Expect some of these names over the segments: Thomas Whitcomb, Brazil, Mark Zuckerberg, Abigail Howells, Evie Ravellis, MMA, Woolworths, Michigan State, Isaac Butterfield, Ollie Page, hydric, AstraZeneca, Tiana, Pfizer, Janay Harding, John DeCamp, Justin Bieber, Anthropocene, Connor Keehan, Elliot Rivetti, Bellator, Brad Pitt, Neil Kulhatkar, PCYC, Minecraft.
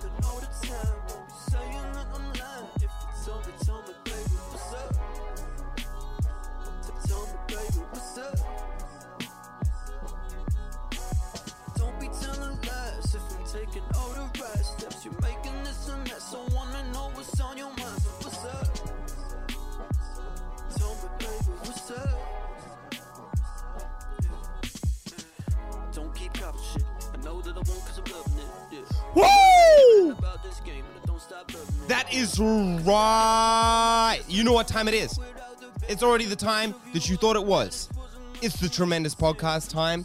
talking all the time. Don't be saying that I'm lying. If you tell me, baby, what's up? Tell me, baby, what's up? Don't be telling lies if I'm taking all the right steps. You're making this and that, so I wanna know what's on your mind. So what's up? Tell me, baby, what's up? Don't keep cop shit. I know that I won't cause I'm loving it. Woo! That is right. You know what time it is. It's already the time that you thought it was. It's the tremendous podcast time.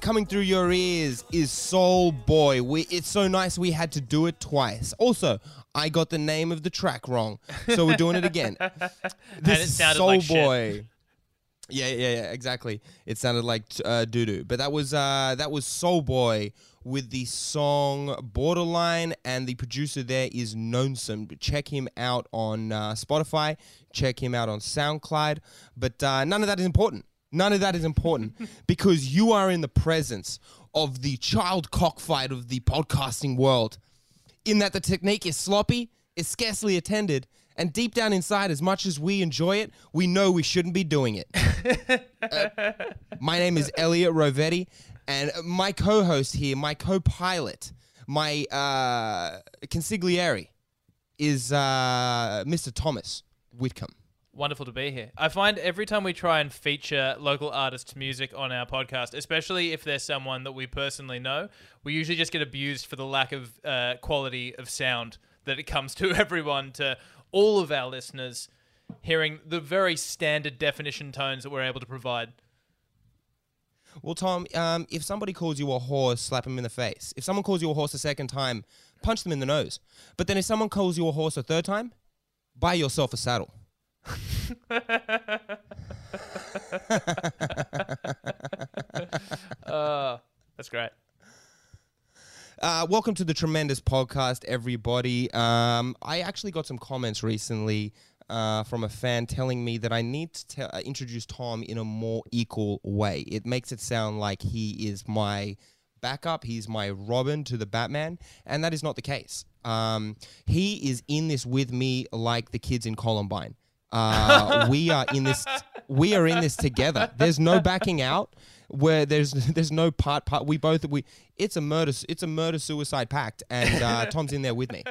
Coming through your ears is Soul Boy. It's so nice we had to do it twice. Also, I got the name of the track wrong, so we're doing it again. This is Soul like Boy. Shit. Yeah, exactly. It sounded like doo-doo. But that was Soul Boy with the song Borderline, and the producer there is Knownson. Check him out on Spotify. Check him out on SoundCloud. But none of that is important. None of that is important because you are in the presence of the child cockfight of the podcasting world, in that the technique is sloppy, is scarcely attended, and deep down inside, as much as we enjoy it, we know we shouldn't be doing it. My name is Elliot Rivetti, and my co-host here, my co-pilot, my consigliere is Mr. Thomas Whitcomb. Wonderful to be here. I find every time we try and feature local artists' music on our podcast, especially if there's someone that we personally know, we usually just get abused for the lack of quality of sound that it comes to everyone, to all of our listeners hearing the very standard definition tones that we're able to provide. Well, Tom, if somebody calls you a whore, slap them in the face. If someone calls you a horse a second time, punch them in the nose. But then if someone calls you a horse a third time, buy yourself a saddle. That's great. Welcome to the tremendous podcast, everybody. I actually got some comments recently from a fan telling me that I need to introduce Tom in a more equal way. It makes it sound like he is my backup, he's my Robin to the Batman, and that is not the case. He is in this with me like the kids in Columbine. We are in this together. There's no backing out. Where there's no part. We it's a murder suicide pact, and Tom's in there with me.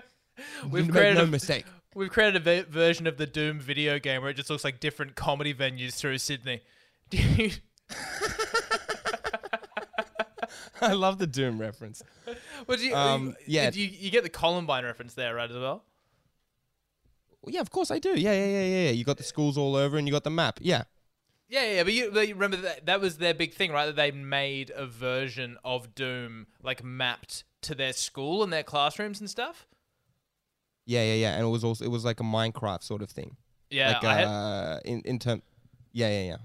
We've made no mistake. We've created a version of the Doom video game where it just looks like different comedy venues through Sydney. I love the Doom reference. Well, you get the Columbine reference there, right, as well? Yeah, of course I do. Yeah. You got the schools all over, and you got the map. Yeah. But you remember that was their big thing, right? That they made a version of Doom, like mapped to their school and their classrooms and stuff. Yeah. And it was like a Minecraft sort of thing. Yeah, like, Yeah.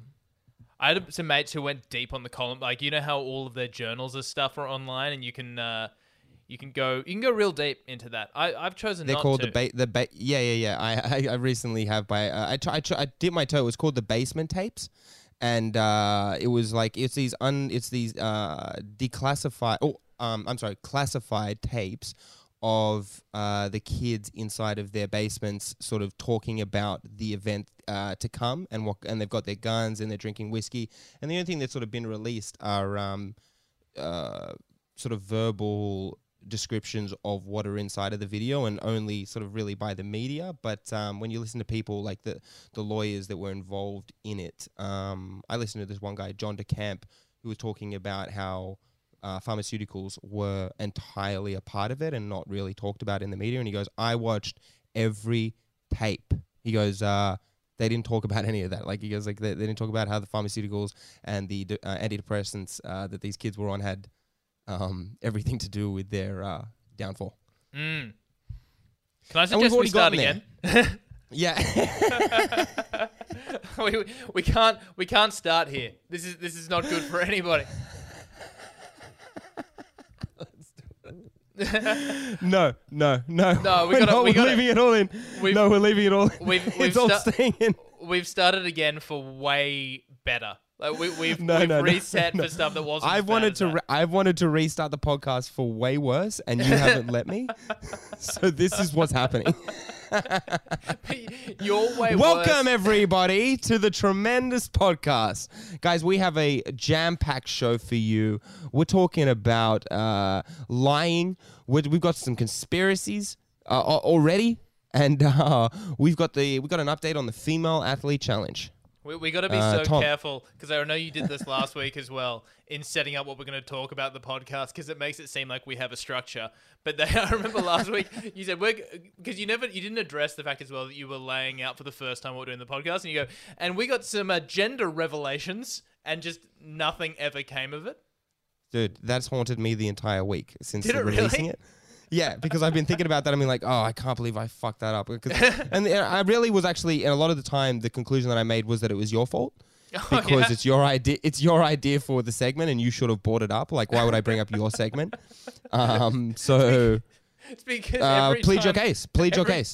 I had some mates who went deep on the column, like, you know how all of their journals and stuff are online, and you can go real deep into that. I've chosen. They're not called to. the Yeah. I recently have by I dipped my toe. It was called the basement tapes, and it was like it's these declassified. Classified tapes of the kids inside of their basements, sort of talking about the event to come, and they've got their guns and they're drinking whiskey, and the only thing that's sort of been released are sort of verbal descriptions of what are inside of the video, and only sort of really by the media. But when you listen to people like the lawyers that were involved in it, I listened to this one guy, John DeCamp, who was talking about how pharmaceuticals were entirely a part of it and not really talked about in the media. And he goes, I watched every tape. He goes, they didn't talk about any of that. Like, he goes, like, they didn't talk about how the pharmaceuticals and the antidepressants that these kids were on had everything to do with their downfall. Mm. Can I suggest we start again? Yeah. we can't start here. This is not good for anybody. No. We're leaving it all in. We've started again for way better Like we've reset for stuff that wasn't. I've wanted to restart the podcast for way worse, and you haven't let me. So this is what's happening. Welcome everybody to the tremendous podcast, guys. We have a jam-packed show for you. We're talking about lying. We've got some conspiracies already, and we've got an update on the female athlete challenge. We got to be so careful, because I know you did this last week as well, in setting up what we're going to talk about the podcast, because it makes it seem like we have a structure. But I remember last week you said, because you didn't address the fact as well that you were laying out for the first time what we're doing the podcast, and you go, and we got some gender revelations, and just nothing ever came of it. Dude, that's haunted me the entire week since releasing it. Yeah, because I've been thinking about that. I mean, like, oh, I can't believe I fucked that up. And I really was actually, and a lot of the time, the conclusion that I made was that it was your fault. Because it's your idea for the segment, and you should have brought it up. Like, why would I bring up your segment? So... It's because plead your case. Every time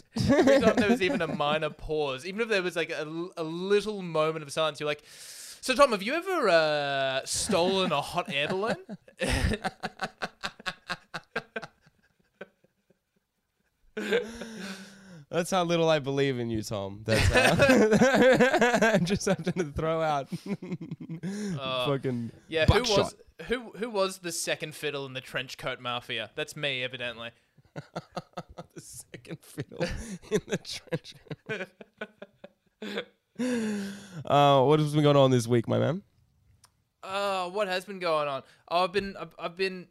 there was even a minor pause, even if there was like a little moment of silence, you're like... So, Tom, have you ever stolen a hot air balloon? That's how little I believe in you, Tom. That's how. I'm just having to throw out fucking yeah. Who was the second fiddle in the trench coat mafia? That's me, evidently. The second fiddle in the trench coat. What has been going on this week, my man? What has been going on? Oh, I've been.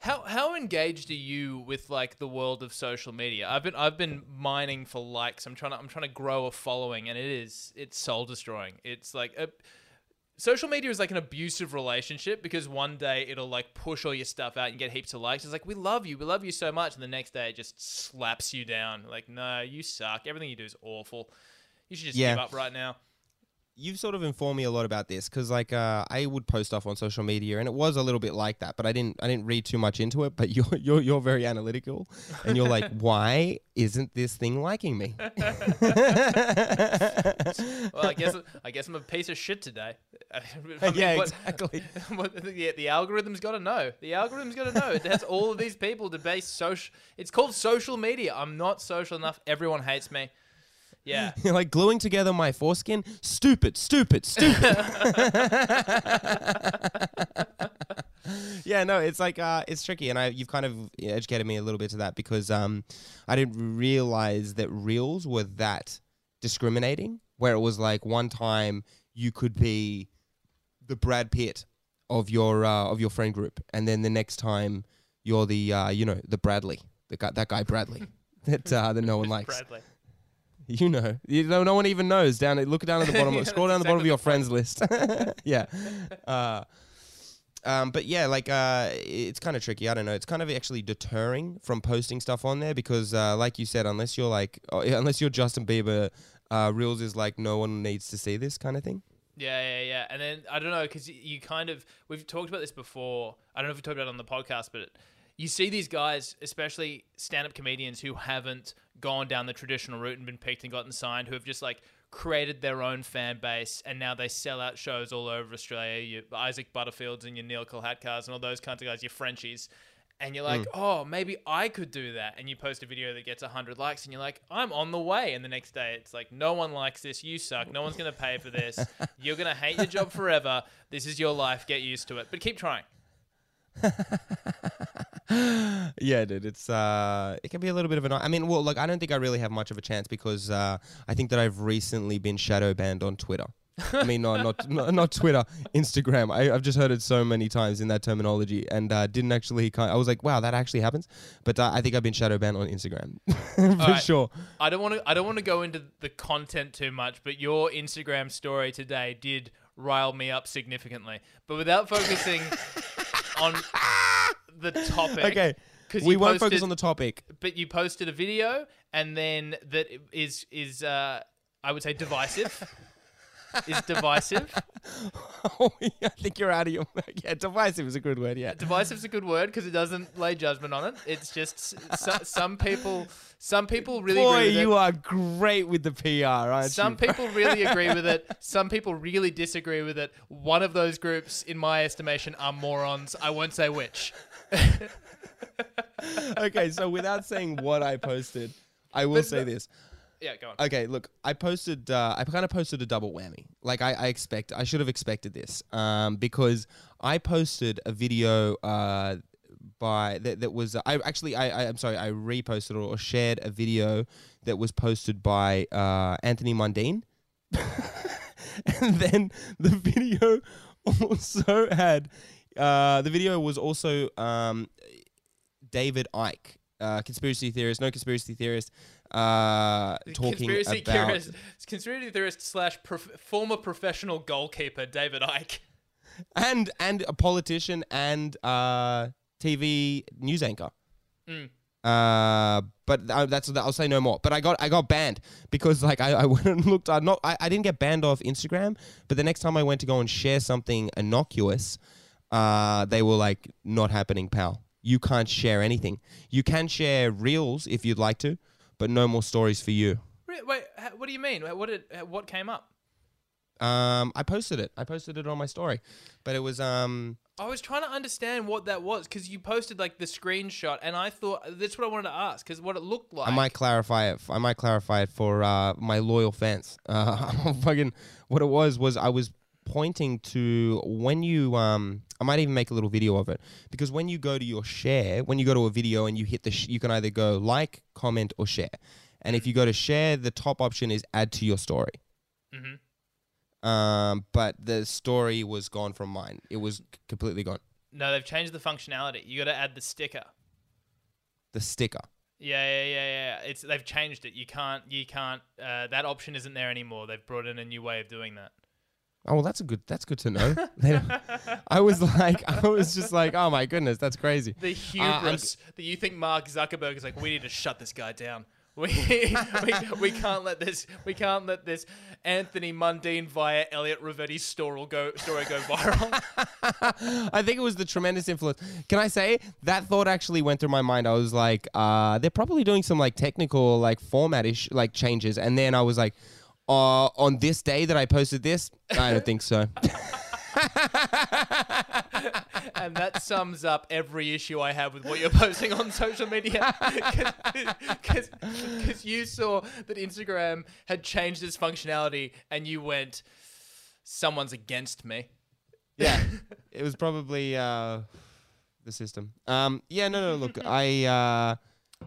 How engaged are you with like the world of social media? I've been mining for likes. I'm trying to grow a following, and it's soul destroying. It's like social media is like an abusive relationship, because one day it'll like push all your stuff out and get heaps of likes. It's like, we love you so much, and the next day it just slaps you down. Like, no, you suck. Everything you do is awful. You should just give up right now. You've sort of informed me a lot about this, because like I would post stuff on social media, and it was a little bit like that, but I didn't read too much into it. But you're very analytical, and you're like, why isn't this thing liking me? Well, I guess I'm a piece of shit today. Exactly. The algorithm's got to know. The algorithm's got to know. It has all of these people to base social. It's called social media. I'm not social enough. Everyone hates me. Yeah. Like gluing together my foreskin. Stupid. Yeah, no, it's like, it's tricky. And you've kind of educated me a little bit to that, because I didn't realize that reels were that discriminating, where it was like one time you could be the Brad Pitt of your friend group. And then the next time you're the, the Bradley, that guy Bradley that no one likes. Bradley. No one even knows. Look down at the bottom. Scroll down the bottom of your friends list. Yeah. But yeah, like it's kind of tricky. I don't know. It's kind of actually deterring from posting stuff on there, because, like you said, unless you're Justin Bieber, Reels is like no one needs to see this kind of thing. Yeah. And then I don't know, because you kind of we've talked about this before. I don't know if we talked about it on the podcast, but you see these guys, especially stand-up comedians who haven't gone down the traditional route and been picked and gotten signed, who have just like created their own fan base, and now they sell out shows all over Australia. Your Isaac Butterfields and your Neil Kulhatkars and all those kinds of guys, your Frenchies. And you're like, oh, maybe I could do that. And you post a video that gets 100 likes, and you're like, I'm on the way. And the next day it's like, no one likes this. You suck. No one's going to pay for this. You're going to hate your job forever. This is your life. Get used to it. But keep trying. Yeah, dude, it's it can be a little bit of I mean, well, look, I don't think I really have much of a chance, because I think that I've recently been shadow banned on Twitter. I mean, not Twitter, Instagram. I've just heard it so many times in that terminology, and didn't actually. I was like, wow, that actually happens. But I think I've been shadow banned on Instagram for sure. I don't want to go into the content too much, but your Instagram story today did rile me up significantly. But without focusing on the topic. Okay. We won't focus on the topic. But you posted a video, and then that is I would say divisive. is divisive. Oh, I think you're out of your... Yeah, divisive is a good word, yeah. Divisive is a good word because it doesn't lay judgment on it. It's just some people really agree with it. Boy, you are great with the PR, aren't you? Some people really agree with it. Some people really disagree with it. One of those groups, in my estimation, are morons. I won't say which. Okay, so without saying what I posted, I will say this. Yeah, go on. Okay, look, I kind of posted a double whammy. Like I should have expected this because I posted a video I reposted or shared a video that was posted by Anthony Mundine. And then the video was also David Icke, conspiracy theorist, no conspiracy theorist, conspiracy theorist / former professional goalkeeper David Icke, and a politician and TV news anchor. Mm. I'll say no more. But I got banned because I went and looked. I didn't get banned off Instagram, but the next time I went to go and share something innocuous, they were like, not happening, pal. You can't share anything. You can share reels if you'd like to, but no more stories for you. Wait, what do you mean? What came up? I posted it. I posted it on my story, but it was I was trying to understand what that was because you posted like the screenshot, and I thought that's what I wanted to ask because what it looked like. I might clarify it for my loyal fans. What it was I was pointing to when you I might even make a little video of it because when you go to a video and you hit you can either go like, comment, or share, and if you go to share, the top option is add to your story. Mm-hmm. But the story was gone from mine. It was completely gone. No, they've changed the functionality. You got to add the sticker. The sticker. Yeah. They've changed it. You can't, that option isn't there anymore. They've brought in a new way of doing that. Oh, well, that's good to know. I was just like, oh my goodness, that's crazy. The hubris that you think Mark Zuckerberg is like, we need to shut this guy down. We can't let this Anthony Mundine via Elliot Rivetti story go viral. I think it was the tremendous influence. Can I say that thought actually went through my mind? I was like, they're probably doing some technical formatish changes, and then I was like, on this day that I posted this, I don't think so. And that sums up every issue I have with what you're posting on social media, because you saw that Instagram had changed its functionality and you went, someone's against me. Yeah, it was probably the system. Look,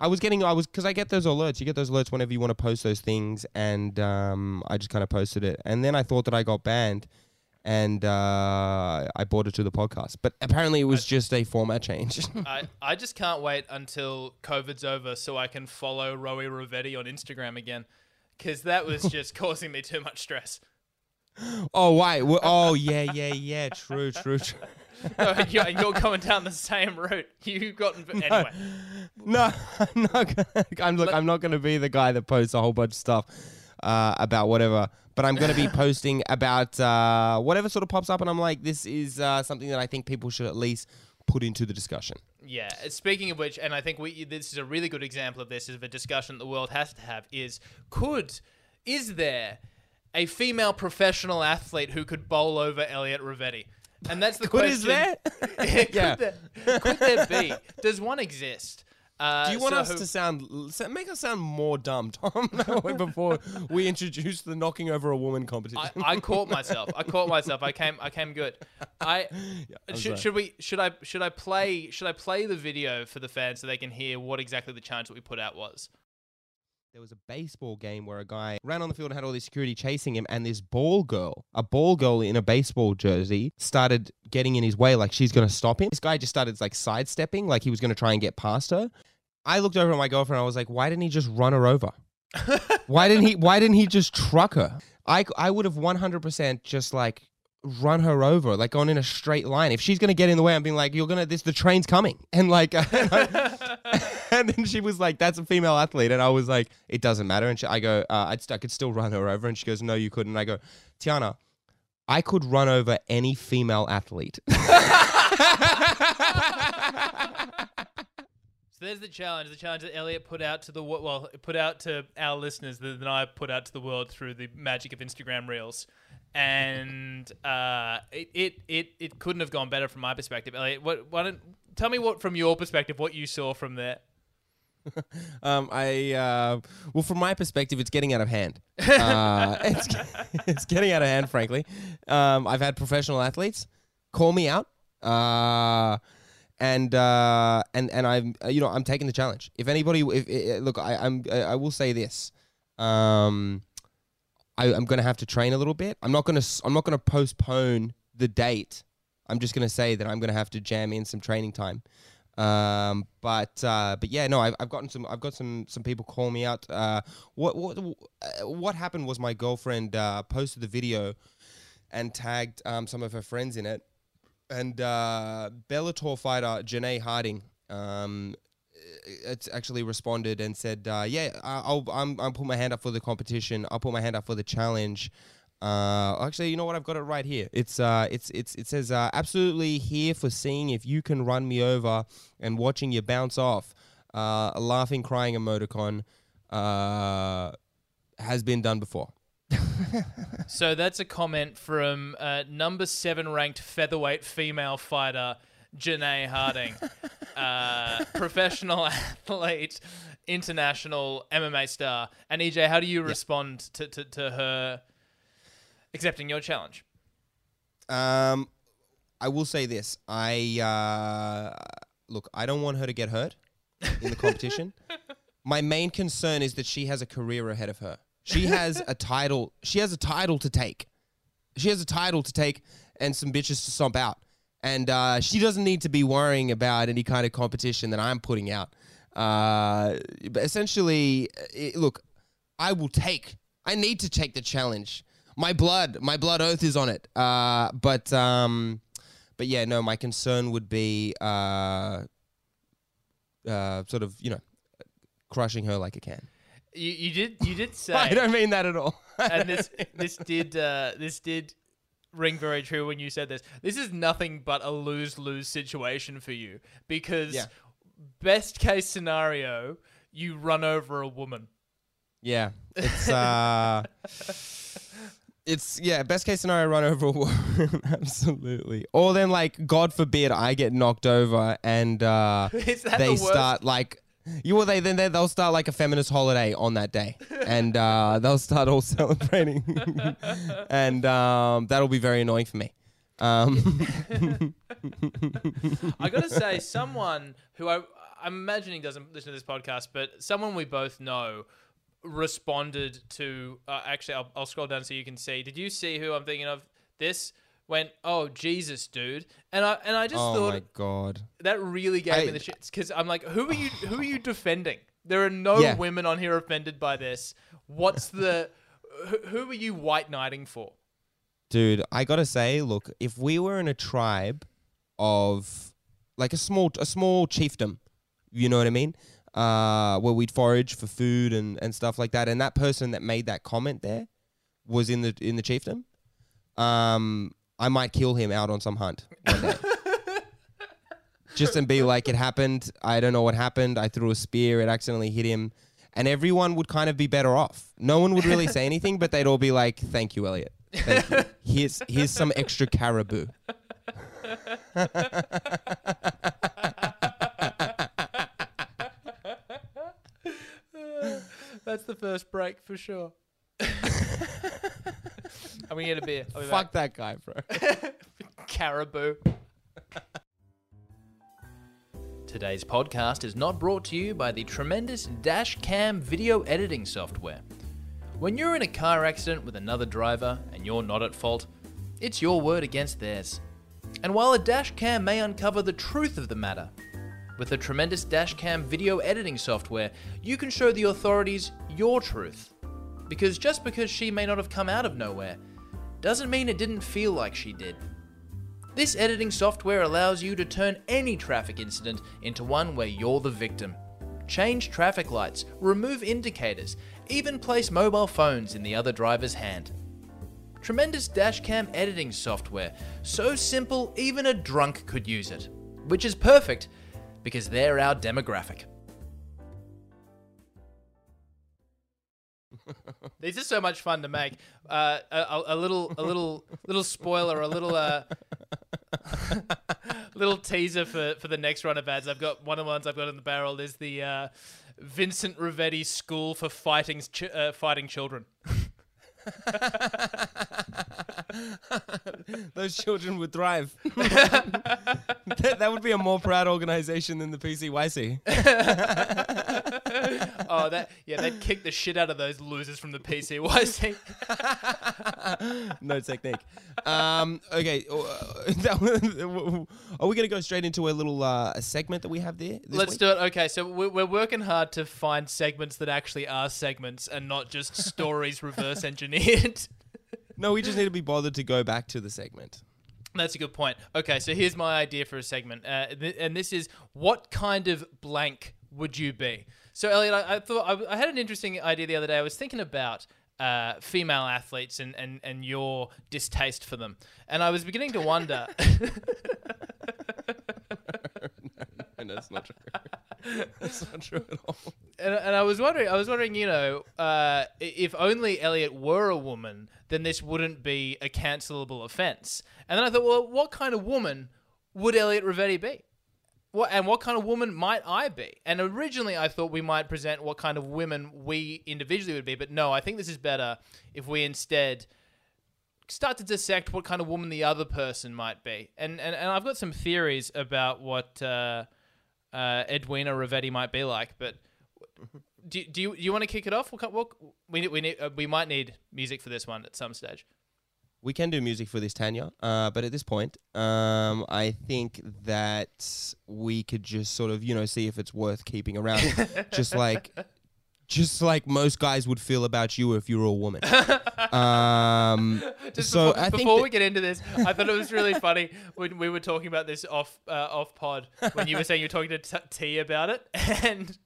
because I get those alerts. You get those alerts whenever you want to post those things, and I just kind of posted it, and then I thought that I got banned. And I brought it to the podcast. But apparently it was just a format change. I just can't wait until COVID's over so I can follow Roy Ravetti on Instagram again. Because that was just causing me too much stress. Oh, why? Oh, yeah. True. No, you're going down the same route. You got... Anyway. No, I'm not going to be the guy that posts a whole bunch of stuff about whatever... But I'm going to be posting about whatever sort of pops up, and I'm like, this is something that I think people should at least put into the discussion. Yeah. Speaking of which, and I think this is a really good example of this, is of a discussion the world has to have, is there a female professional athlete who could bowl over Elliot Rivetti? And that's the question. Is there? Could there be? Does one exist? Do you want us to make us sound more dumb, Tom, before we introduce the knocking over a woman competition? I caught myself. I came good. Should I play the video for the fans so they can hear what exactly the challenge that we put out was? There was a baseball game where a guy ran on the field and had all this security chasing him, and this a ball girl in a baseball jersey started getting in his way, like she's going to stop him. This guy just started sidestepping, like he was going to try and get past her. I looked over at my girlfriend and I was like, why didn't he just run her over? Why didn't he just truck her? I would have 100% just run her over, like going in a straight line. If she's going to get in the way, I'm being like, you're going to, this, the train's coming. And like, and then she was like, that's a female athlete. And I was like, it doesn't matter. And she, I go, I could still run her over. And she goes, no, you couldn't. And I go, Tiana, I could run over any female athlete. So there's the challenge that Elliot put out to the well, put out to our listeners, that I put out to the world through the magic of Instagram Reels, and it couldn't have gone better from my perspective. Elliot, why don't tell me what from your perspective what you saw from there? Well, from my perspective, it's getting out of hand. It's getting out of hand, frankly. I've had professional athletes call me out. And I'm, you know, I'm taking the challenge. If anybody, if look, I will say this, I'm going to have to train a little bit. I'm not going to postpone the date. I'm just going to say that I'm going to have to jam in some training time. But yeah, no, I've got some people call me out. What happened was my girlfriend, posted the video and tagged, some of her friends in it. And Bellator fighter Janay Harding, it's actually responded and said, "Yeah, I'm put my hand up for the competition. I'll put my hand up for the challenge." Actually, you know what? I've got it right here. It says, "Absolutely here for seeing if you can run me over and watching you bounce off." A laughing, crying emoticon has been done before. So that's a comment from number 7 ranked featherweight female fighter Janay Harding, professional athlete, international MMA star. And EJ, how do you respond to her accepting your challenge? I will say this: look, I don't want her to get hurt in the competition. My main concern is that she has a career ahead of her. She has a title. She has a title to take. She has a title to take and some bitches to stomp out. And she doesn't need to be worrying about any kind of competition that I'm putting out. But essentially, look, I need to take the challenge. My blood oath is on it. But yeah, no, my concern would be sort of, you know, crushing her like a can. You did say. I don't mean that at all. And this did ring very true when you said this. This is nothing but a lose-lose situation for you, because best case scenario, you run over a woman. Yeah, it's best case scenario, run over a woman. Absolutely. Or then, like, God forbid, I get knocked over and they start like. They'll start like a feminist holiday on that day, and they'll start all celebrating, and that'll be very annoying for me. I gotta say, someone who I'm imagining doesn't listen to this podcast, but someone we both know responded to. Actually, I'll scroll down so you can see. Did you see who I'm thinking of? This. Went, oh Jesus, dude, and I just thought, oh my God, that really gave me the shits, because I'm like, who are you defending? There are no women on here offended by this. What's the who are you white knighting for, dude? I gotta say, look, if we were in a tribe of like a small chiefdom, you know what I mean, where we'd forage for food and stuff like that, and that person that made that comment there was in the chiefdom, I might kill him out on some hunt one day. Just and be like, it happened. I don't know what happened. I threw a spear. It accidentally hit him. And everyone would kind of be better off. No one would really say anything, but they'd all be like, thank you, Elliot. Thank you. Here's some extra caribou. That's the first break for sure. I'm going to get a beer. Fuck that guy, bro. Caribou. Today's podcast is not brought to you by the tremendous dash cam video editing software. When you're in a car accident with another driver and you're not at fault, it's your word against theirs. And while a dash cam may uncover the truth of the matter, with the tremendous dash cam video editing software, you can show the authorities your truth. Because just because she may not have come out of nowhere, doesn't mean it didn't feel like she did. This editing software allows you to turn any traffic incident into one where you're the victim. Change traffic lights, remove indicators, even place mobile phones in the other driver's hand. Tremendous dashcam editing software, so simple even a drunk could use it. Which is perfect, because they're our demographic. These are so much fun to make. A little spoiler, a little teaser for the next run of ads. I've got one of the ones I've got in the barrel is the Vincent Rivetti School for Fighting Children. Those children would thrive. That would be a more proud organization than the PCYC. Oh, they'd kick the shit out of those losers from the PCYC. No technique. Okay, are we going to go straight into a little segment that we have there? Let's do it. Okay, so we're working hard to find segments that actually are segments and not just stories reverse engineered. No, we just need to be bothered to go back to the segment. That's a good point. Okay, so here's my idea for a segment. And this is, what kind of blank would you be? So, Elliot, I had an interesting idea the other day. I was thinking about female athletes and your distaste for them. And I was beginning to wonder... No, that's not true. That's not true at all. And I was wondering, you know, if only Elliot were a woman, then this wouldn't be a cancelable offense. And then I thought, well, what kind of woman would Elliot Rivetti be? What kind of woman might I be? And originally I thought we might present what kind of women we individually would be, but no, I think this is better if we instead start to dissect what kind of woman the other person might be. And I've got some theories about what... Edwina Rivetti might be like, but do you want to kick it off? We might need music for this one at some stage. We can do music for this, Tanya, but at this point, I think that we could just sort of, you know, see if it's worth keeping around, just like most guys would feel about you if you were a woman. Before we get into this, I thought it was really funny when we were talking about this off pod, when you were saying you were talking to T about it, and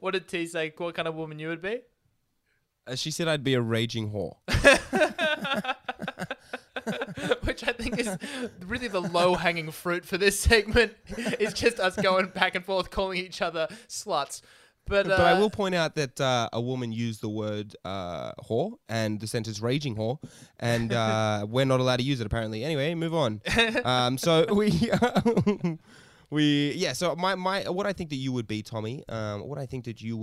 what did T say? What kind of woman you would be? She said I'd be a raging whore. Which I think is really the low-hanging fruit for this segment. It's just us going back and forth, calling each other sluts. But I will point out that a woman used the word whore and the sentence raging whore, and we're not allowed to use it apparently. Anyway, move on. So what I think that you would be, Tommy, what I think that you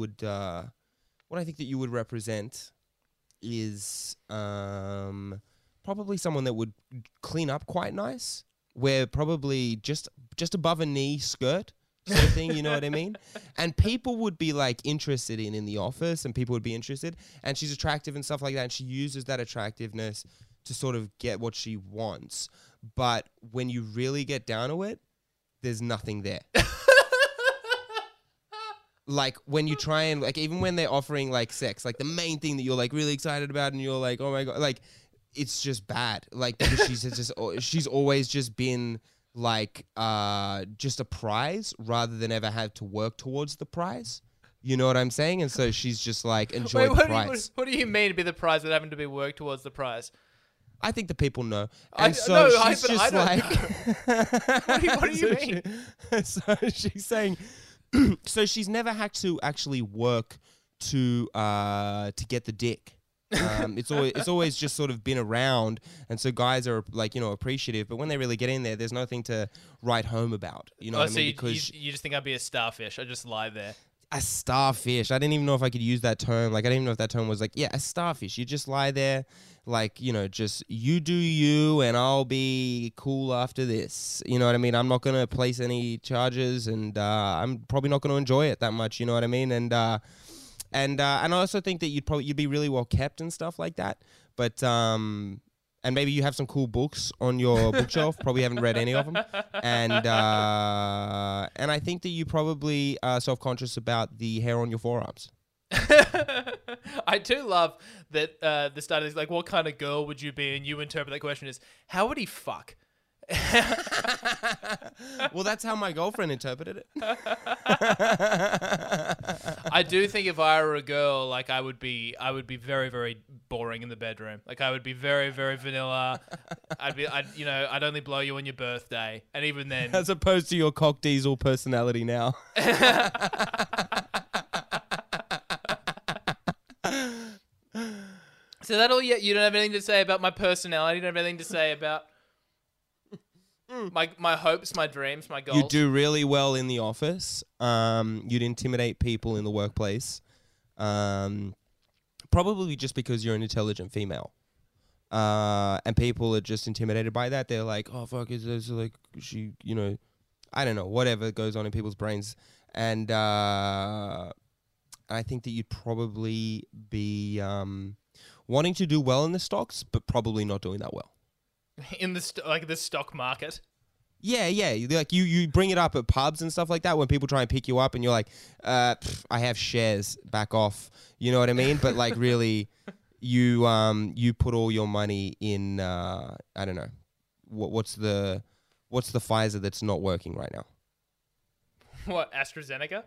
would represent is probably someone that would clean up quite nice, wear probably just above a knee skirt. Sort of thing, you know what I mean? And people would be like interested in the office, and people would be interested, and she's attractive and stuff like that, and she uses that attractiveness to sort of get what she wants. But when you really get down to it, there's nothing there. Like when you try and like, even when they're offering like sex, like the main thing that you're like really excited about and you're like, oh my God, like it's just bad. Like because she's always just been like just a prize rather than ever have to work towards the prize. You know what I'm saying? And so she's just like, enjoy the prize. What do you mean be the prize without having to be worked towards the prize? I think the people know. What do you mean? So she's saying, so she's never had to actually work to get the dick. It's always just sort of been around, and so guys are like, you know, appreciative, but when they really get in there, there's nothing to write home about. You know what I mean? Because you just think I'd be a starfish. I just lie there. A starfish. I didn't even know if I could use that term. Like I didn't even know if that term was like, yeah, a starfish. You just lie there, like, you know, just you do you, and I'll be cool after this. You know what I mean? I'm not gonna place any charges, and I'm probably not gonna enjoy it that much. You know what I mean? And I also think that you'd be really well kept and stuff like that. But and maybe you have some cool books on your bookshelf. Probably haven't read any of them. And I think that you probably are self-conscious about the hair on your forearms. I do love that the start is like, what kind of girl would you be? And you interpret that question as, how would he fuck? Well, that's how my girlfriend interpreted it. I do think if I were a girl, like I would be very, very boring in the bedroom. Like I would be very, very vanilla. I'd only blow you on your birthday, and even then, as opposed to your cock diesel personality now. So that all yet? You don't have anything to say about my personality. You don't have anything to say about my hopes, my dreams, my goals. You do really well in the office. You'd intimidate people in the workplace. Probably just because you're an intelligent female. And people are just intimidated by that. They're like, oh, fuck, is this like she, you know, I don't know, whatever goes on in people's brains. And I think that you'd probably be wanting to do well in the stocks, but probably not doing that well. In the the stock market. Yeah, yeah. Like you bring it up at pubs and stuff like that when people try and pick you up, and you're like, I have shares, back off. You know what I mean? But like really, you put all your money in. I don't know. What's the Pfizer that's not working right now? What, AstraZeneca?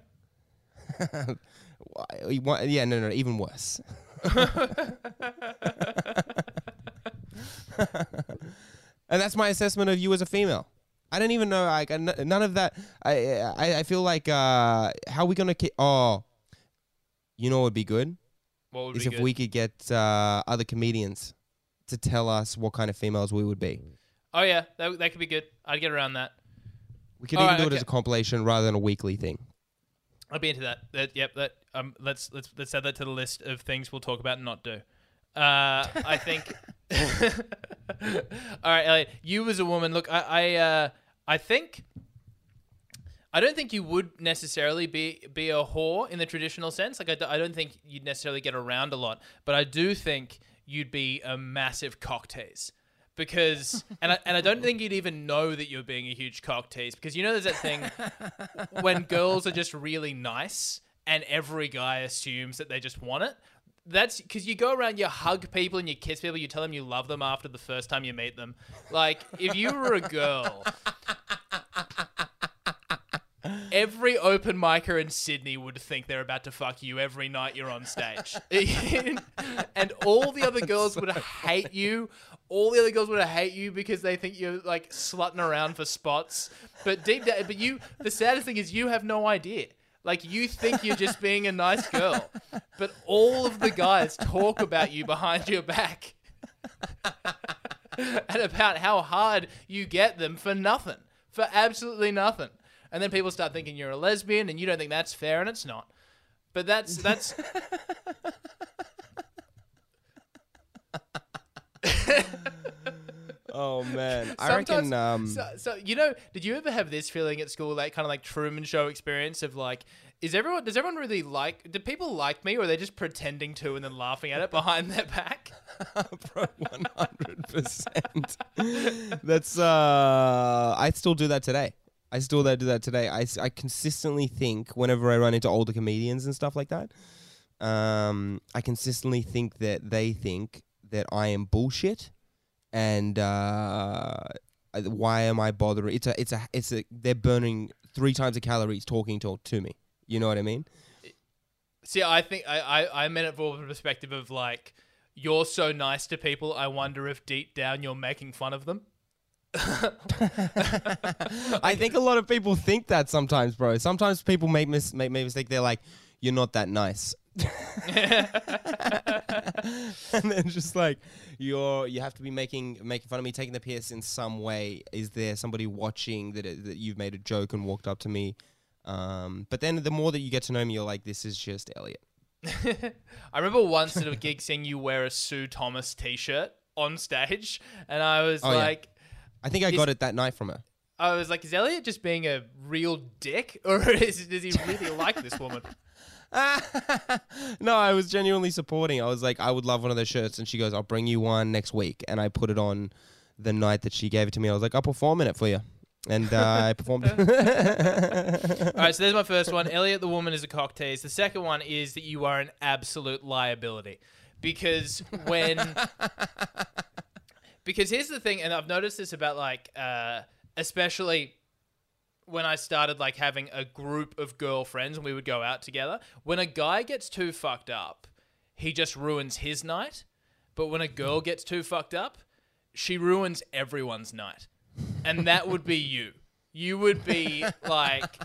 Yeah, no, even worse. And that's my assessment of you as a female. I don't even know, like, none of that. I feel like how are we gonna you know what would be good? What would be good? If we could get other comedians to tell us what kind of females we would be. Oh yeah, that could be good. I'd get around that. We could even do it as a compilation rather than a weekly thing. I'd be into that. Let's add that to the list of things we'll talk about and not do. I think. All right, Elliot. You as a woman, look, I don't think you would necessarily be a whore in the traditional sense. Like I don't think you'd necessarily get around a lot, but I do think you'd be a massive cock tease because, and I don't think you'd even know that you're being a huge cock tease because you know there's that thing when girls are just really nice and every guy assumes that they just want it. That's because you go around, you hug people and you kiss people. You tell them you love them after the first time you meet them. Like if you were a girl, every open micer in Sydney would think they're about to fuck you every night you're on stage. And all the other girls would hate you. All the other girls would hate you because they think you're like slutting around for spots. But deep down, the saddest thing is you have no idea. Like, you think you're just being a nice girl, but all of the guys talk about you behind your back and about how hard you get them for nothing, for absolutely nothing. And then people start thinking you're a lesbian and you don't think that's fair, and it's not. But that's... Oh man, I reckon. So you know, did you ever have this feeling at school, like kind of like Truman Show experience of like, does everyone really like? Do people like me, or are they just pretending to and then laughing at it behind their back? Bro, 100%. That's. I still do that today. I consistently think whenever I run into older comedians and stuff like that, I consistently think that they think that I am bullshit. And why am I bothering? They're burning 3 times the calories talking to me. You know what I mean? See, I think I meant it from the perspective of like, you're so nice to people. I wonder if deep down you're making fun of them. I think a lot of people think that sometimes, bro. Sometimes people make mistake. They're like, you're not that nice. And then just like you have to be making fun of me, taking the piss in some way. Is there somebody watching that you've made a joke and walked up to me? But then the more that you get to know me, you're like, this is just Elliot. I remember once at a gig seeing you wear a Sue Thomas t-shirt on stage, and I was like, yeah. I think I got it that night from her. I was like, is Elliot just being a real dick, or does he really like this woman? No, I was genuinely supporting. I was like, I would love one of those shirts. And she goes, I'll bring you one next week. And I put it on the night that she gave it to me. I was like, I'll perform in it for you. And I performed. All right, so there's my first one. Elliot the woman is a cock tease. The second one is that you are an absolute liability. Because when... because here's the thing, and I've noticed this about, like, especially... when I started, like, having a group of girlfriends and we would go out together, when a guy gets too fucked up, he just ruins his night. But when a girl gets too fucked up, she ruins everyone's night. And that would be you. You would be, like,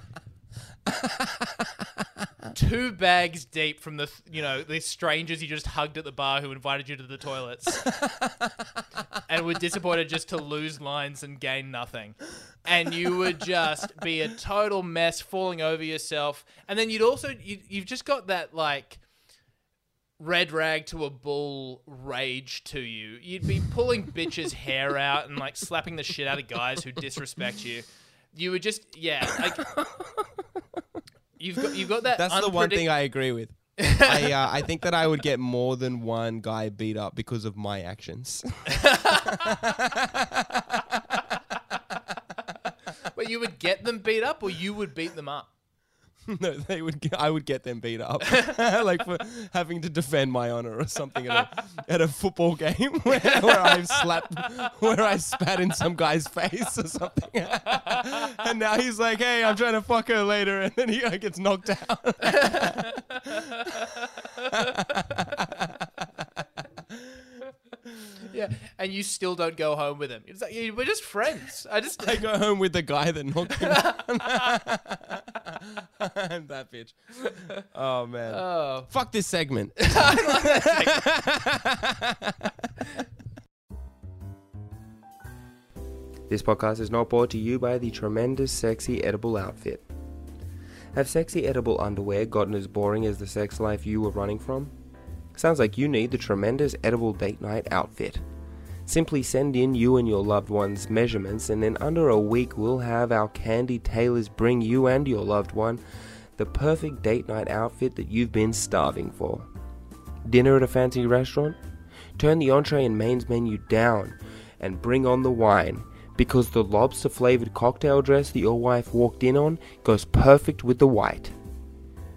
2 bags deep from the, you know, the strangers you just hugged at the bar who invited you to the toilets. And were disappointed just to lose lines and gain nothing. And you would just be a total mess, falling over yourself. And then you'd also, you've just got that, like, red rag to a bull rage to you. You'd be pulling bitches' hair out and, like, slapping the shit out of guys who disrespect you. You would just, yeah. Like, you've got that. That's the one thing I agree with. I think that I would get more than one guy beat up because of my actions. But you would get them beat up, or you would beat them up? No, they would. I would get them beat up, like for having to defend my honor or something at a football game where I've slapped, where I spat in some guy's face or something, and now he's like, "Hey, I'm trying to fuck her later," and then he gets knocked out. Yeah, and you still don't go home with him. It's like, we're just friends. I go home with the guy that knocked him out. I'm that bitch. Oh, man. Oh. Fuck this segment. I love that segment. This podcast is not brought to you by the tremendous sexy edible outfit. Have sexy edible underwear gotten as boring as the sex life you were running from? Sounds like you need the tremendous edible date night outfit. Simply send in you and your loved one's measurements, and in under a week we'll have our candy tailors bring you and your loved one the perfect date night outfit that you've been starving for. Dinner at a fancy restaurant? Turn the entree and mains menu down and bring on the wine, because the lobster flavored cocktail dress that your wife walked in on goes perfect with the white.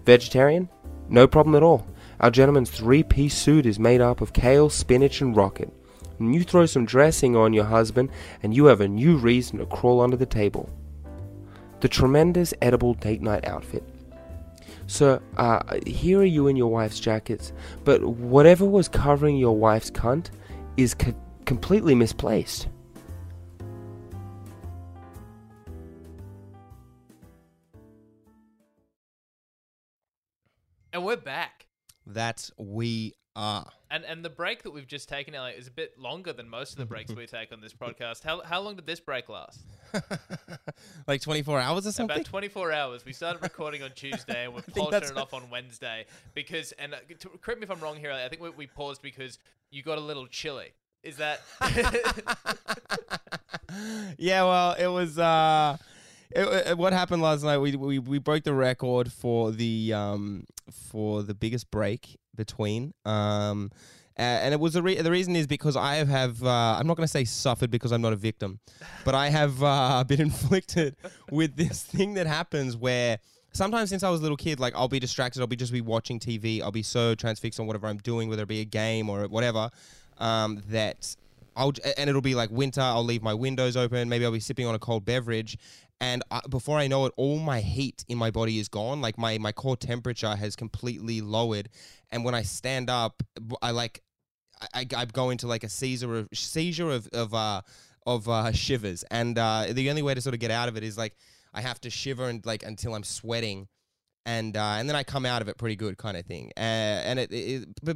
Vegetarian? No problem at all. Our gentleman's 3-piece suit is made up of kale, spinach, and rocket. And you throw some dressing on your husband, and you have a new reason to crawl under the table. The tremendous edible date night outfit. So, here are you in your wife's jackets, but whatever was covering your wife's cunt is completely misplaced. And we're back. That we are. And the break that we've just taken, Elliot, is a bit longer than most of the breaks we take on this podcast. How long did this break last? Like 24 hours or something? About 24 hours. We started recording on Tuesday and we're polishing it off on Wednesday. Because, and correct me if I'm wrong here, Elliot, I think we paused because you got a little chilly. Is that... Yeah, well, it was... what happened last night? We broke the record for the biggest break between, and it was the reason is because I have I'm not going to say suffered because I'm not a victim, but I have been inflicted with this thing that happens where sometimes since I was a little kid, like I'll be distracted, I'll just be watching TV, I'll be so transfixed on whatever I'm doing, whether it be a game or whatever, that. And it'll be like winter, I'll leave my windows open, maybe I'll be sipping on a cold beverage, and before I know it, all my heat in my body is gone. Like my core temperature has completely lowered, and when I stand up, I go into like a seizure of shivers, and the only way to sort of get out of it is like I have to shiver and like until I'm sweating, and then I come out of it pretty good, kind of thing. But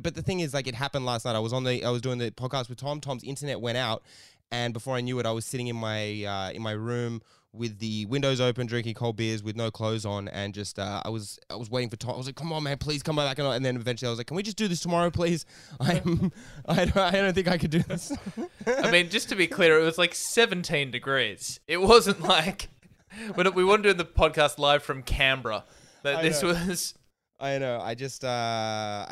the thing is, like, it happened last night. I was doing the podcast with Tom. Tom's internet went out, and before I knew it, I was sitting in my room with the windows open, drinking cold beers with no clothes on, and just I was waiting for Tom. I was like, "Come on, man, please come back." And then eventually, I was like, "Can we just do this tomorrow, please? I don't think I could do this." I mean, just to be clear, it was like 17 degrees. It wasn't like we weren't doing the podcast live from Canberra. This was I know. I just, I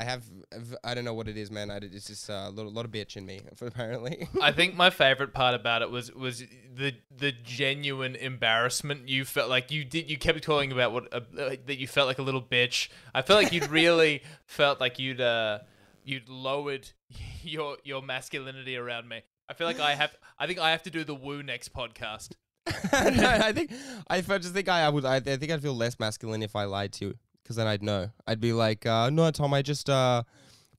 don't know what it is, man. It's just a lot of bitch in me, apparently. I think my favorite part about it was the genuine embarrassment you felt like you kept talking about that you felt like a little bitch. I felt like you'd really felt like you'd lowered your masculinity around me. I feel like I think I have to do the woo next podcast. No, I think I'd feel less masculine if I lied to you. Because then I'd know. I'd be like, no, Tom, I just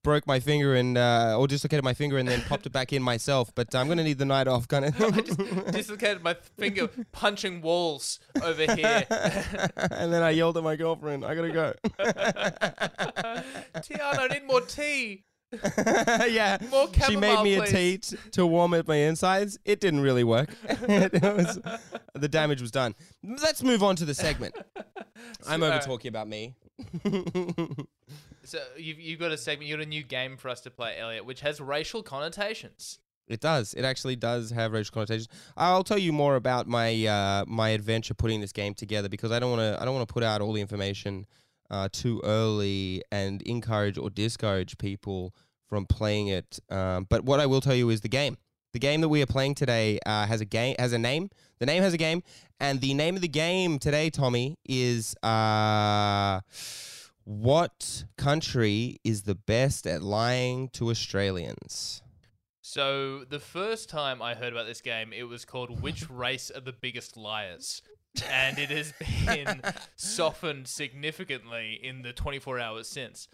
broke my finger and or dislocated my finger and then popped it back in myself. But I'm going to need the night off, kind of thing. I just dislocated my finger punching walls over here. And then I yelled at my girlfriend, I got to go. Tiana, I need more tea. Yeah, more chamomile, she made me please. A tea to warm up my insides. It didn't really work. The damage was done. Let's move on to the segment. I'm over talking about me. So you've got a segment. You got a new game for us to play, Elliot, which has racial connotations. It does. It actually does have racial connotations. I'll tell you more about my my adventure putting this game together, because I don't want to put out all the information too early and encourage or discourage people from playing it. But what I will tell you is the game. The game that we are playing today has a name. The name has a game, and the name of the game today, Tommy, is what country is the best at lying to Australians? So the first time I heard about this game, it was called Which Race Are the Biggest Liars? And it has been softened significantly in the 24 hours since.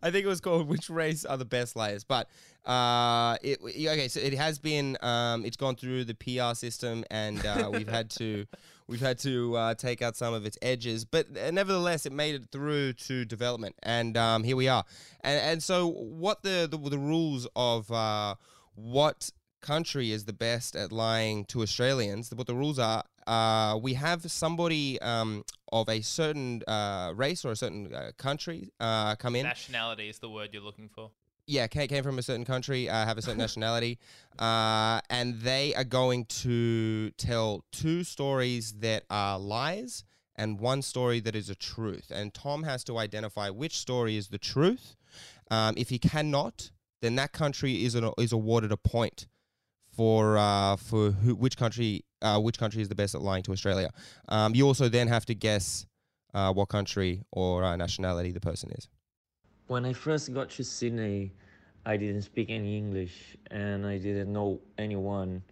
I think it was called Which Race Are the Best Liars? But, okay, so it has been, it's gone through the PR system, and we've had to take out some of its edges. But nevertheless, it made it through to development, and here we are. And so what the rules of what country is the best at lying to Australians, what the rules are, we have somebody of a certain race or a certain country come in. Nationality is the word you're looking for. Yeah, came from a certain country, have a certain nationality, and they are going to tell two stories that are lies and one story that is a truth. And Tom has to identify which story is the truth. If he cannot, then that country is awarded a point for which country is the best at lying to Australia. You also then have to guess what country or nationality the person is. When I first got to Sydney, I didn't speak any English and I didn't know anyone.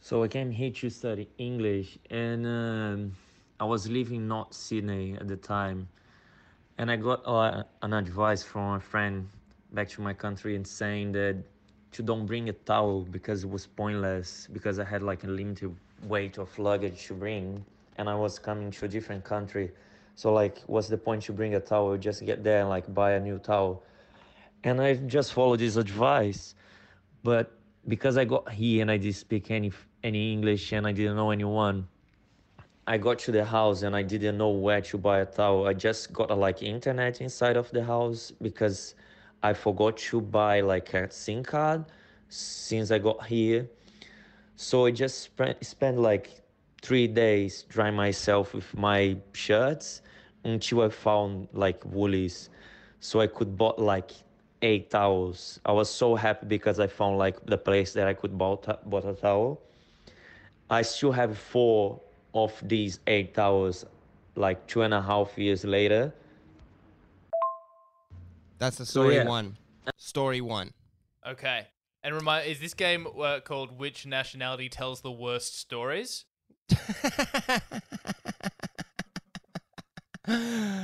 So I came here to study English, and I was living not Sydney at the time. And I got an advice from a friend back to my country and saying that to don't bring a towel because it was pointless, because I had like a limited weight of luggage to bring and I was coming to a different country. So like, what's the point to bring a towel? Just get there and like buy a new towel. And I just followed his advice. But because I got here and I didn't speak any English and I didn't know anyone, I got to the house and I didn't know where to buy a towel. I just got like internet inside of the house because I forgot to buy like a SIM card since I got here. So I just spent like 3 days drying myself with my shirts until I found like Woolies. So I could bought like 8 towels. I was so happy because I found like the place that I could bought a towel. I still have 4 of these 8 towels like 2.5 years later. That's the story one. Story one. Okay. And is this game called Which Nationality Tells the Worst Stories? I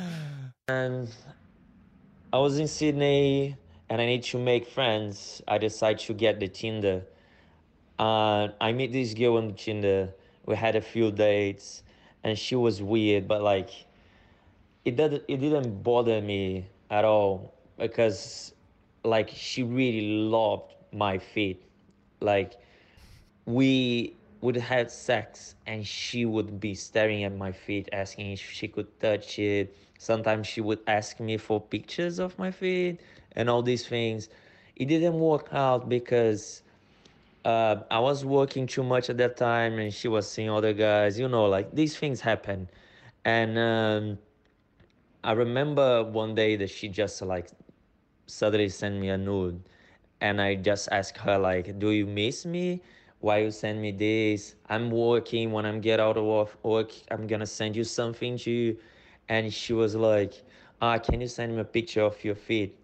was in Sydney and I need to make friends. I decide to get the Tinder. I meet this girl on Tinder. We had a few dates and she was weird, but like it didn't bother me at all. Because like she really loved my feet. Like we would have sex and she would be staring at my feet, asking if she could touch it. Sometimes she would ask me for pictures of my feet and all these things. It didn't work out because I was working too much at that time and she was seeing other guys, you know, like these things happen. And I remember one day that she just like suddenly sent me a nude, and I just asked her like, do you miss me? Why you send me this? I'm working. When I get out of work, I'm gonna send you something to you. And she was like, can you send me a picture of your feet?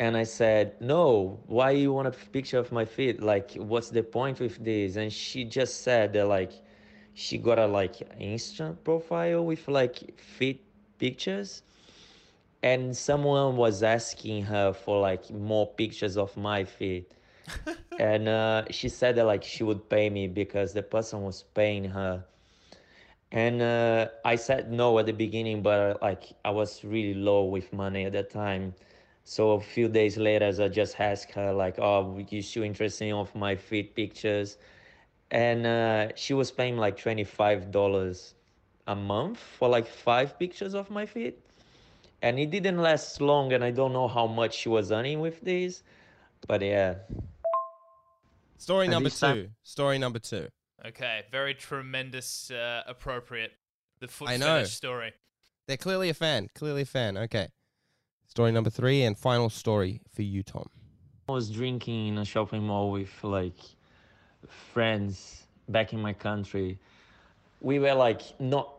And I said, no, why you want a picture of my feet? Like, what's the point with this? And she just said that like, she got a like Insta profile with like feet pictures. And someone was asking her for like more pictures of my feet. And she said that like she would pay me because the person was paying her. And I said no at the beginning, but like I was really low with money at that time. So a few days later, I just asked her like, oh, you still interested of my feet pictures? And she was paying like $25 a month for like 5 pictures of my feet. And it didn't last long, and I don't know how much she was earning with this. But yeah. Story number two. Okay, very tremendous, appropriate. The foot fetish story. They're clearly a fan. Okay. Story number 3 and final story for you, Tom. I was drinking in a shopping mall with like friends back in my country. We were like not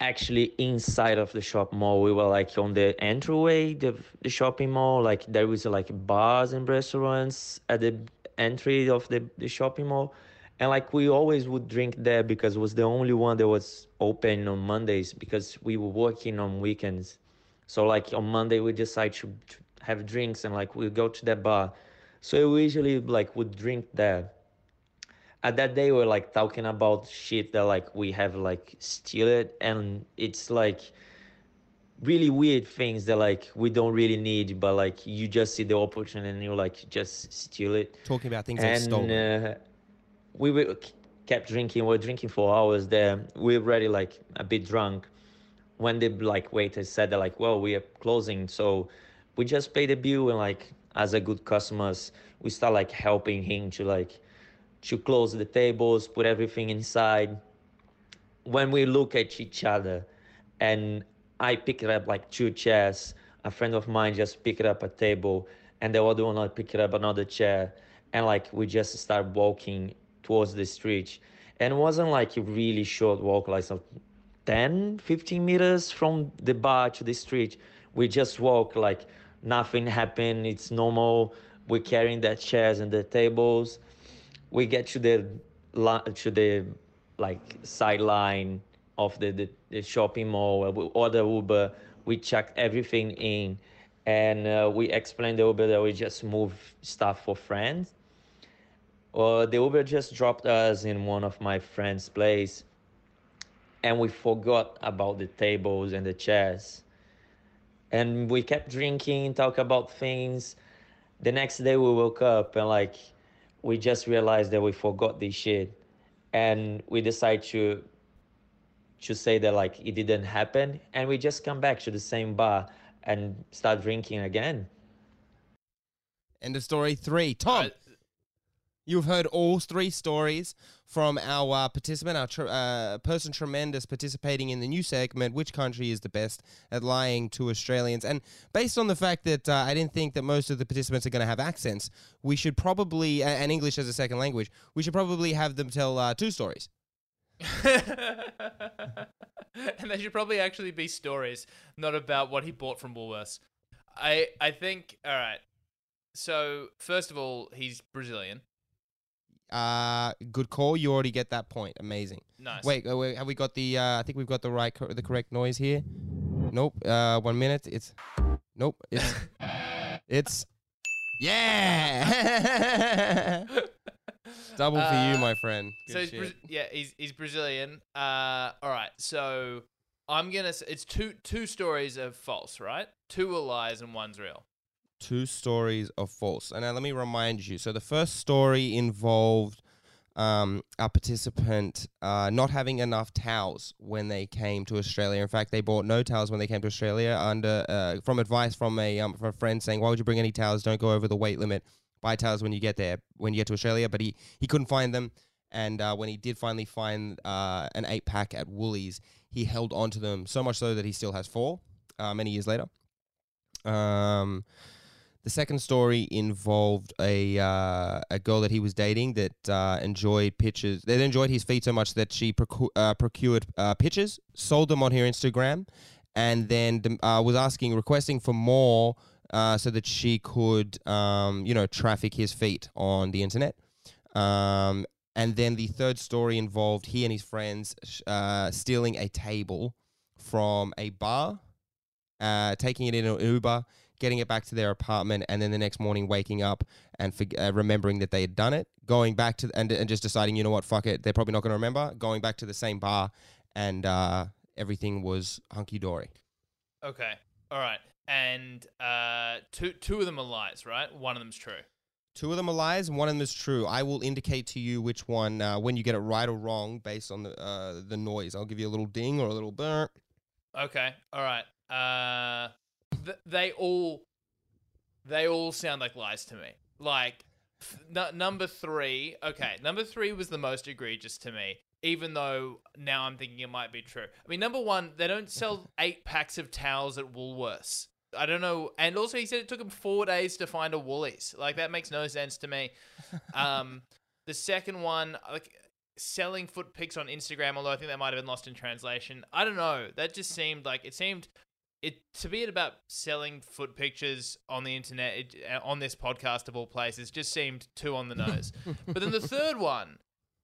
actually inside of the shop mall. We were like on the entryway, the shopping mall. Like there was like bars and restaurants at the entry of the shopping mall. And like we always would drink there because it was the only one that was open on Mondays because we were working on weekends. So like on Monday we decide to have drinks and like we go to that bar. So we usually like would drink there. At that day we were like talking about shit that like we have like stolen, and it's like really weird things that like we don't really need, but like you just see the opportunity and you like just steal it. Talking about things and, stolen. We were, kept drinking. We were drinking for hours there. We were already like a bit drunk when the like waiter said that like, well, we are closing, so we just pay the bill, and like as a good customers, we start like helping him to like to close the tables, put everything inside. When we look at each other, and I picked up like 2 chairs. A friend of mine just picked up a table, and the other one I picked up another chair, and like we just start walking towards the street. And it wasn't like a really short walk, like some 10, 15 meters from the bar to the street. We just walk like nothing happened. It's normal. We're carrying the chairs and the tables. We get to the like sideline of the shopping mall. We order Uber. We check everything in, and we explain the Uber that we just move stuff for friends. The Uber just dropped us in one of my friend's place, and we forgot about the tables and the chairs. And we kept drinking, talk about things. The next day we woke up and like, we just realized that we forgot this shit. And we decided to say that like it didn't happen. And we just come back to the same bar and start drinking again. End of story 3. Tom! You've heard all 3 stories from our participant, our person tremendous participating in the new segment, Which Country is the Best at Lying to Australians? And based on the fact that I didn't think that most of the participants are going to have accents, we should probably, and English as a second language, we should probably have them tell 2 stories. And they should probably actually be stories, not about what he bought from Woolworths. I think, all right, so first of all, he's Brazilian. Good call. You already get that point. Amazing. Nice. Wait, have we got the, I think we've got the correct noise here. Nope. 1 minute. It's, it's, yeah. Double for you, my friend. Good so shit. He's Brazilian. All right. So I'm going to, it's two stories of false, right? 2 are lies and 1's real. 2 stories are false. And now let me remind you. So the first story involved our participant not having enough towels when they came to Australia. In fact, they bought no towels when they came to Australia under from advice from a friend saying, why would you bring any towels? Don't go over the weight limit. Buy towels when you get there, when you get to Australia. But he couldn't find them. And when he did finally find an 8-pack at Woolies, he held on to them so much so that he still has four many years later. The second story involved a girl that he was dating that enjoyed pictures. They enjoyed his feet so much that she procured pictures, sold them on her Instagram, and then was requesting for more so that she could, you know, traffic his feet on the internet. And then the third story involved he and his friends stealing a table from a bar, taking it in an Uber, getting it back to their apartment, and then the next morning waking up and remembering that they had done it, going back to and just deciding, you know what, fuck it, they're probably not going to remember, going back to the same bar, and everything was hunky-dory. Okay, all right. And two of them are lies, right? One of them's true. Two of them are lies and one of them is true. I will indicate to you which one when you get it right or wrong based on the noise. I'll give you a little ding or a little burr. Okay, all right. They all sound like lies to me. Like number three. Okay, number three was the most egregious to me, even though now I'm thinking it might be true. I mean, number one, they don't sell 8 packs of towels at Woolworths. I don't know. And also he said it took him 4 days to find a Woolies. Like that makes no sense to me. The second one, like selling foot pics on Instagram, although I think that might have been lost in translation. I don't know. That just seemed like to be about selling foot pictures on the internet, on this podcast of all places, just seemed too on the nose. But then the third one,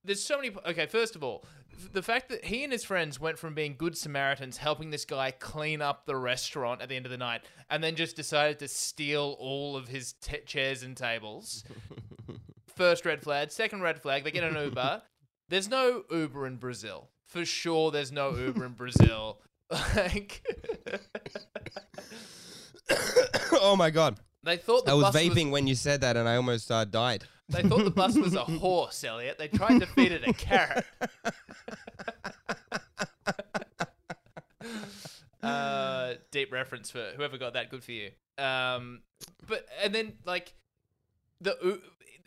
there's so many... Okay, first of all, the fact that he and his friends went from being good Samaritans, helping this guy clean up the restaurant at the end of the night, and then just decided to steal all of his chairs and tables. First red flag. Second red flag, they get an Uber. There's no Uber in Brazil. For sure, there's no Uber in Brazil. Like, oh my god! They thought the bus was vaping when you said that, and I almost died. They thought the bus was a horse, Elliot. They tried to feed it a carrot. Deep reference for whoever got that. Good for you. But and then like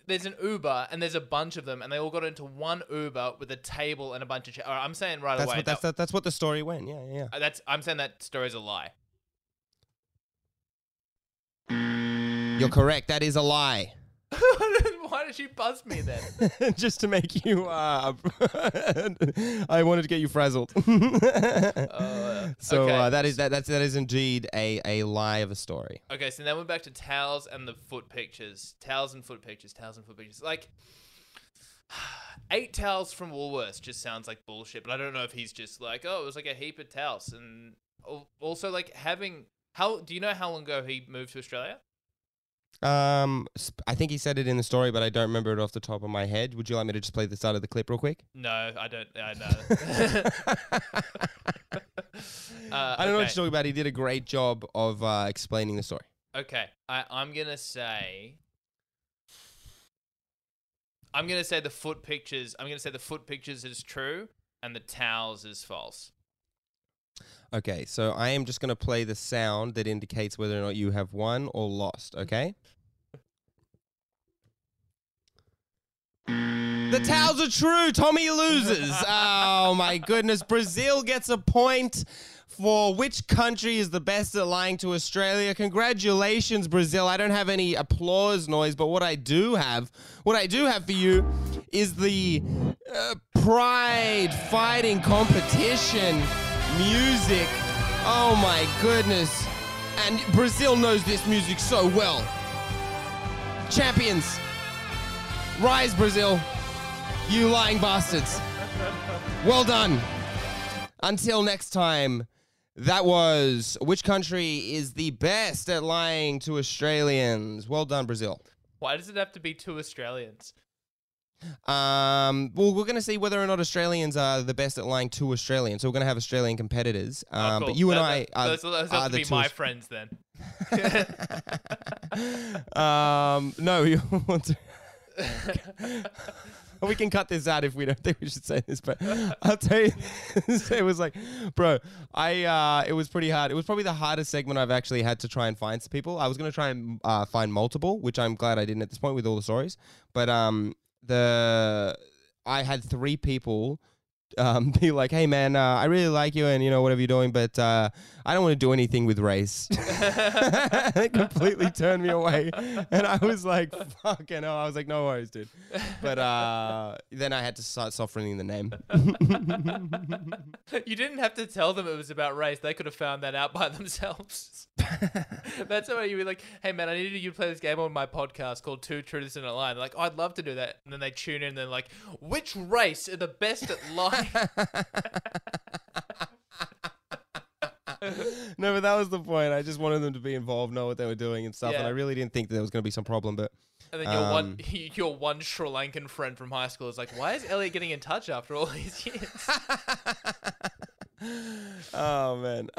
there's an Uber and there's a bunch of them and they all got into one Uber with a table and a bunch of chairs. I'm saying right away. That's what the story went. Yeah, yeah. I'm saying that story's a lie. You're correct. That is a lie. Why did you buzz me then? Just to make you. I wanted to get you frazzled. So okay. That is indeed a lie of a story. Okay, so now we're back to towels and the foot pictures. Towels and foot pictures. Like 8 towels from Woolworths just sounds like bullshit. But I don't know if he's just like, oh, it was like a heap of towels, and also like having. How do you know how long ago he moved to Australia? I think he said it in the story, but I don't remember it off the top of my head. Would you like me to just play the start of the clip real quick? No, I don't. No. I don't know what you're talking about. He did a great job of explaining the story. Okay, I'm gonna say the foot pictures. I'm gonna say the foot pictures is true and the towels is false. Okay, so I am just going to play the sound that indicates whether or not you have won or lost, okay? The towels are true. Tommy loses. Oh, my goodness. Brazil gets a point for which country is the best at lying to Australia. Congratulations, Brazil. I don't have any applause noise, but what I do have for you is the pride fighting competition. Music, oh my goodness, and Brazil knows this music so well. Champions, rise Brazil, you lying bastards. Well done. Until next time, that was which country is the best at lying to Australians. Well done, Brazil. Why does it have to be two Australians? Well, we're going to see whether or not Australians are the best at lying to Australians. So we're going to have Australian competitors. Cool. But you and those are to be my friends then. No, you want to... We can cut this out if we don't think we should say this, but I'll tell you, it was like, bro, it was pretty hard. It was probably the hardest segment I've actually had to try and find people. I was going to try and find multiple, which I'm glad I didn't at this point with all the stories, but I had 3 people be like, hey man, I really like you and you know whatever you're doing, but I don't want to do anything with race. It completely turned me away, and I was like, fucking hell. I was like, no worries, dude. But then I had to start softening the name. You didn't have to tell them it was about race. They could have found that out by themselves. That's how you'd be like, hey man, I needed you to play this game on my podcast called Two Truths in a Lie. They're like, oh, I'd love to do that. And then they tune in and they're like, which race are the best at lying? No, but that was the point. I just wanted them to be involved, know what they were doing and stuff. Yeah. And I really didn't think that there was going to be some problem. But and then your one Sri Lankan friend from high school is like, why is Elliot getting in touch after all these years? Oh man.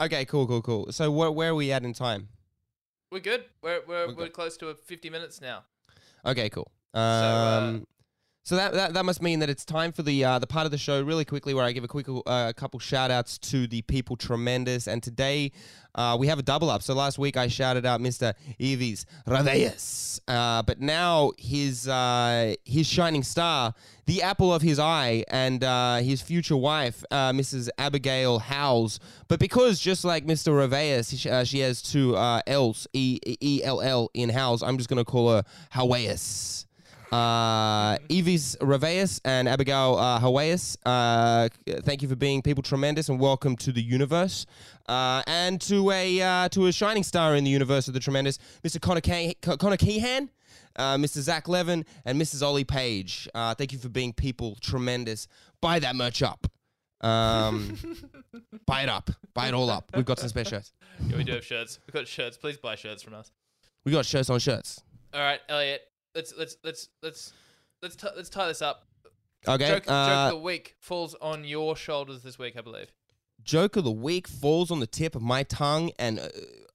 Okay. Cool. So where are we at in time? We're good. We're close to 50 minutes now. Okay. Cool. So that must mean that it's time for the part of the show really quickly where I give a quick couple shout-outs to the people tremendous. And today we have a double-up. So last week I shouted out Mr. Evie Ravellis. But now his shining star, the apple of his eye, and his future wife, Mrs. Abigail Howells. But because just like Mr. Ravellis, she has two L's, E-L-L in Howells, I'm just going to call her Howells. Evie Ravellis and Abigail Howells, thank you for being people tremendous and welcome to the universe. And to a shining star in the universe of the tremendous, Mr. Connor Keehan, Mr. Zach Levin, and Mrs. Ollie Page. Thank you for being people tremendous. Buy that merch up. Buy it up. Buy it all up. We've got some spare shirts. Yeah, we do have shirts. We've got shirts. Please buy shirts from us. We got shirts on shirts. All right, Elliot. Let's tie this up. Okay. Joke of the week falls on your shoulders this week, I believe. Joke of the week falls on the tip of my tongue, and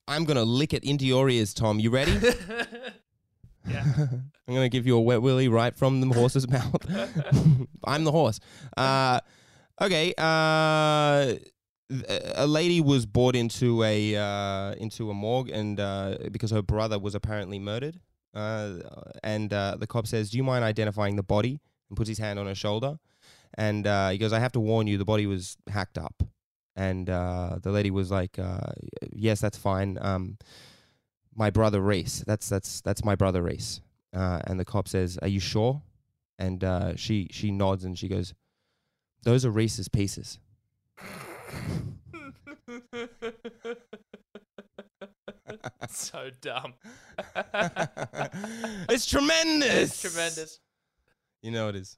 I'm gonna lick it into your ears, Tom. You ready? Yeah. I'm gonna give you a wet willy right from the horse's mouth. I'm the horse. Okay. A lady was brought into a morgue, and because her brother was apparently murdered. And the cop says, do you mind identifying the body? And puts his hand on her shoulder. And he goes, I have to warn you, the body was hacked up. And the lady was like, yes, that's fine. My brother Reese, that's my brother Reese. And the cop says, are you sure? And she nods and she goes, those are Reese's pieces. So dumb. It's tremendous. You know it is.